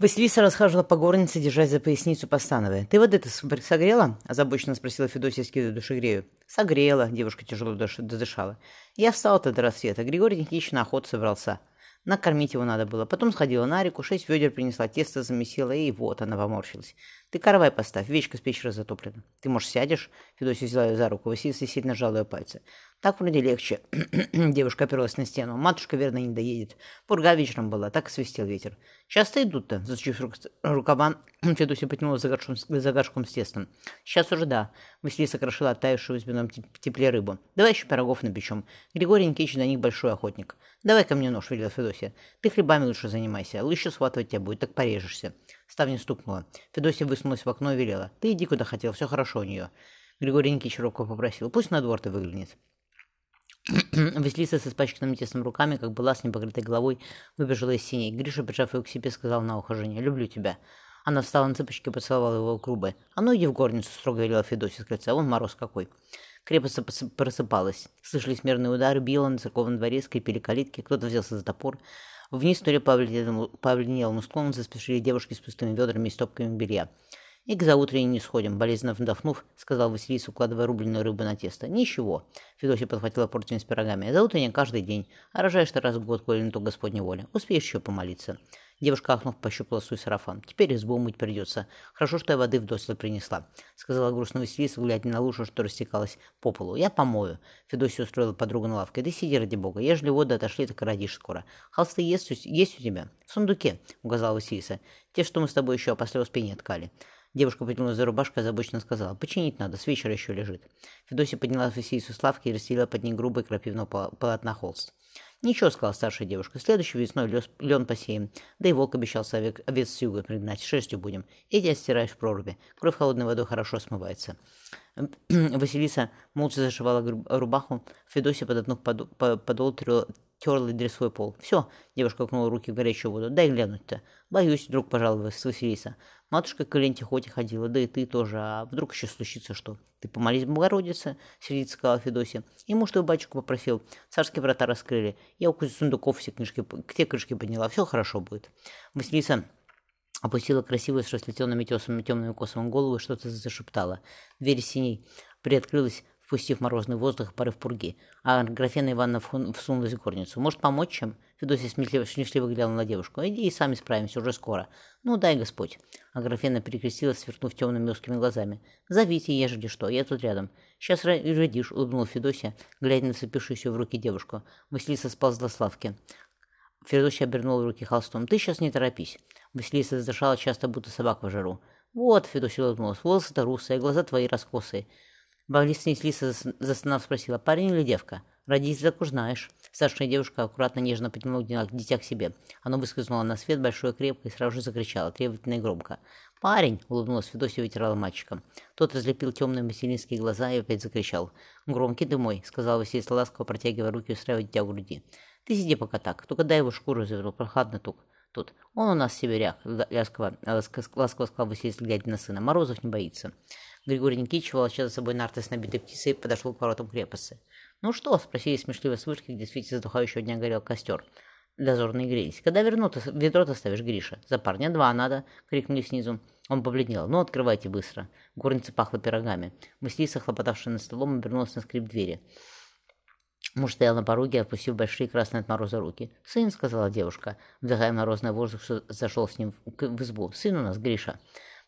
Василиса расхаживала по горнице, держась за поясницу Постановой. «Ты вот это согрела?» – озабоченно спросила Федосия, скидывая душегрею. «Согрела», – девушка тяжело дышала. «Я встала до рассвета. Григорий Никитич на охоту собрался. Накормить его надо было. Потом сходила на реку, 6 ведер принесла, тесто замесила, и вот она поморщилась. Ты каравай поставь, вечка с печи затоплена. Ты, может, сядешь?» Федосия взяла ее за руку, Василиса сильно сжала ее пальцы. «Так вроде легче». Девушка оперлась на стену. «Матушка, верно, не доедет. Пурга вечером была, так и свистел ветер». «Часто идут-то?» Засучив рукава, Федосия потянулась за горшком с тестом. «Сейчас уже да». Василиса крошила оттаившую в избином тепле рыбу. «Давай еще пирогов напечем. Григорий Никитич на них большой охотник». «Давай ко мне нож», — велела Федосия. «Ты хлебами лучше занимайся, лучше схватывать тебя будет, так порежешься». Ставня стукнула. Федосия высунулась в окно и велела: «Ты иди куда хотел, все хорошо у нее». Григорий Никитич робко попросил: «Пусть на двор ты выглянет». Василиса с испачканными тесными руками, как была, с непокрытой головой, выбежала из синей. Гриша, прижав ее к себе, сказал на ухо Жене: «Люблю тебя». Она встала на цыпочки и поцеловала его в губы. «А ну иди в горницу», — строго велела Федосия с крыльца. «Вон мороз какой». Крепость просыпалась. Слышались мерные удары, било на церковном дворе, скрипели калитки, кто-то взялся за топор. Вниз туря повлинелому склону заспешили девушки с пустыми ведрами и стопками белья. «И к заутренне не сходим», — болезненно вдохнув, сказал Василиса, укладывая рубленную рыбу на тесто. «Ничего», — Федосия подхватила портвейн с пирогами. «Заутренне каждый день, а рожаешь-то раз в год, коли на то Господня воля. Успеешь еще помолиться». Девушка, ахнув, пощупала свой сарафан. «Теперь избу мыть придется. Хорошо, что я воды вдосталь принесла», — сказала грустно Василиса, глядя на лужу, что растекалась по полу. «Я помою», — Федосия устроила подругу на лавке. «Ты сиди, ради бога. Ежели воды отошли, так и родишь скоро. Холсты есть у тебя?» «В сундуке», — указала Василиса. «Те, что мы с тобой еще после воспения ткали». Девушка потянулась за рубашкой и озабоченно сказала: «Починить надо, с вечера еще лежит». Федосия подняла Василису с лавки и расстелила под ней грубый крапивной полотна холст. «Ничего», — сказала старшая девушка, — «следующей весной лен посеем. Да и волк обещал овец с юга пригнать, шерстью будем. Эти отстираешь в проруби. Кровь холодной водой хорошо смывается». Василиса молча зашивала рубаху. Федосия, подотнув подол, терла дресовой пол. «Все», — девушка окнула руки в горячую воду, — «дай глянуть-то». «Боюсь», — вдруг пожаловалась Василиса. «Матушка к Ленте хоть и ходила, да и ты тоже, а вдруг еще случится что?» «Ты помолись, Богородица», — сердито сказала Федосия. «И муж твою батюшку попросил, царские врата раскрыли. Я у сундуков все крышки подняла, все хорошо будет». Василиса опустила красивую с расплетенными тесами темными косами голову и что-то зашептала. Дверь синей приоткрылась, впустив морозный воздух и порыв пурги. А Аграфена Ивановна всунулась в горницу. «Может, помочь чем?» Федосия смешливо глянула на девушку. «Иди и сами справимся, уже скоро. Ну, дай Господь». Аграфена перекрестилась, сверкнув темными узкими глазами. «Зовите, ежели что, я тут рядом». «Сейчас родишь», — улыбнулась Федосия, глядя на вцепившуюся в руки девушку. Василиса сползла с лавки. Федосия обернула руки холстом. «Ты сейчас не торопись». Василиса задышала часто, будто собак в жару. «Вот», — Федосия улыбнулась, — «волосы-то русые, глаза твои раскосые». Василиса, застонав, спросила: «Парень или девка?» «Родителя так уж знаешь». Старшая девушка аккуратно, нежно потянула дитя к себе. Оно выскользнуло на свет, большое, крепкое, и сразу же закричало, требовательно и громко. «Парень!» — улыбнулась Федосия и вытирала мальчика. Тот разлепил темные материнские глаза и опять закричал. «Громкий ты мой!» — сказала Василиса ласково, протягивая руки и устраивая дитя в груди. «Ты сиди пока так, только дай его шкуру заверну, прохладно тут. Он у нас сибиряк», — ласково сказал Василиса, глядя на сына. «Морозов не боится». Григорий Никитич волочил за собой нарты с набитой птицей и подошел к воротам крепости. «Ну что?» — спросили смешливо с вышки, где в свете задухающего дня горел костер. Дозорные грелись. «Когда ведро-то ставишь, Гриша? За парня 2 надо!» — крикнули снизу. Он побледнел. «Ну, открывайте быстро!» Горница пахла пирогами. Василиса, хлопотавшая над столом, обернулась на скрип двери. Муж стоял на пороге, опустив большие красные от мороза руки. «Сын!» — сказала девушка, вдыхая морозный воздух, что зашел с ним в избу. «Сын у нас, Гриша!»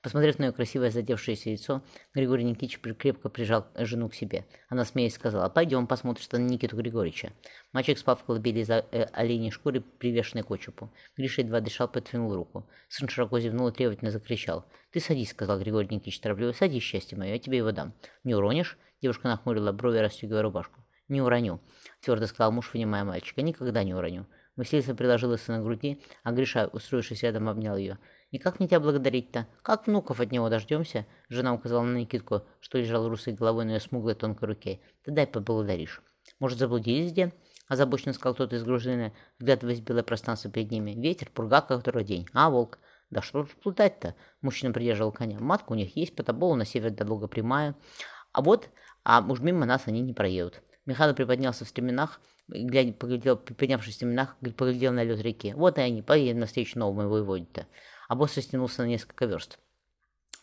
Посмотрев на ее красивое задевшееся лицо, Григорий Никитич крепко прижал жену к себе. Она, смеясь, сказала: «Пойдем, посмотришь на Никиту Григорьевича». Мальчик спал в колыбели за оленей шкуры, привешенной к очепу. Гриша едва дышал, подтянул руку. Сын широко зевнул и требовательно закричал. «Ты садись», — сказал Григорий Никитич торопливо. «Садись, счастье мое, я тебе его дам». «Не уронишь?» — девушка нахмурила брови, расстегивая рубашку. «Не уроню», — твердо сказал муж, вынимая мальчика. «Никогда не уроню». Василиса приложила сына к груди, а Гриша, устроившись рядом, обнял ее. «И как мне тебя благодарить-то? Как внуков от него дождемся?» Жена указала на Никитку, что лежал русой головой на ее смуглой тонкой руке. «Ты дай поблагодаришь». «Может, заблудились где?» — озабоченно сказал кто-то из гружины, вглядываясь в белое пространство перед ними. «Ветер, пурга, как второй день. А, волк?» «Да что тут плутать-то?» Мужчина придерживал коня. «Матка у них есть, по Тоболу на север дорога прямая. А уж мимо нас они не проедут». Михаил приподнялся в стременах, поглядел на лед реки. «Вот и они, поедем навстречу новому воеводе-то». Обоз растянулся на несколько верст.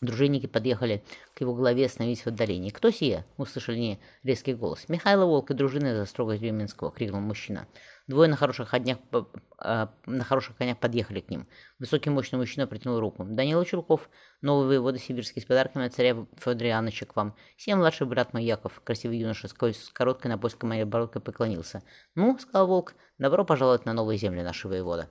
Дружинники подъехали к его голове и остановились в отдалении. «Кто сие?» — услышали они резкий голос. «Михаила Волк и дружина за строго Тюменского!» — крикнул мужчина. Двое на хороших конях подъехали к ним. Высокий мощный мужчина протянул руку. «Данила Чурков, новый воевода сибирский, с подарками от царя Федора Иоанновича к вам. Сей младший брат мой Яков, красивый юноша, с короткой на польской моей бородкой поклонился. Ну, — сказал Волк, — добро пожаловать на новые земли, наши воевода!»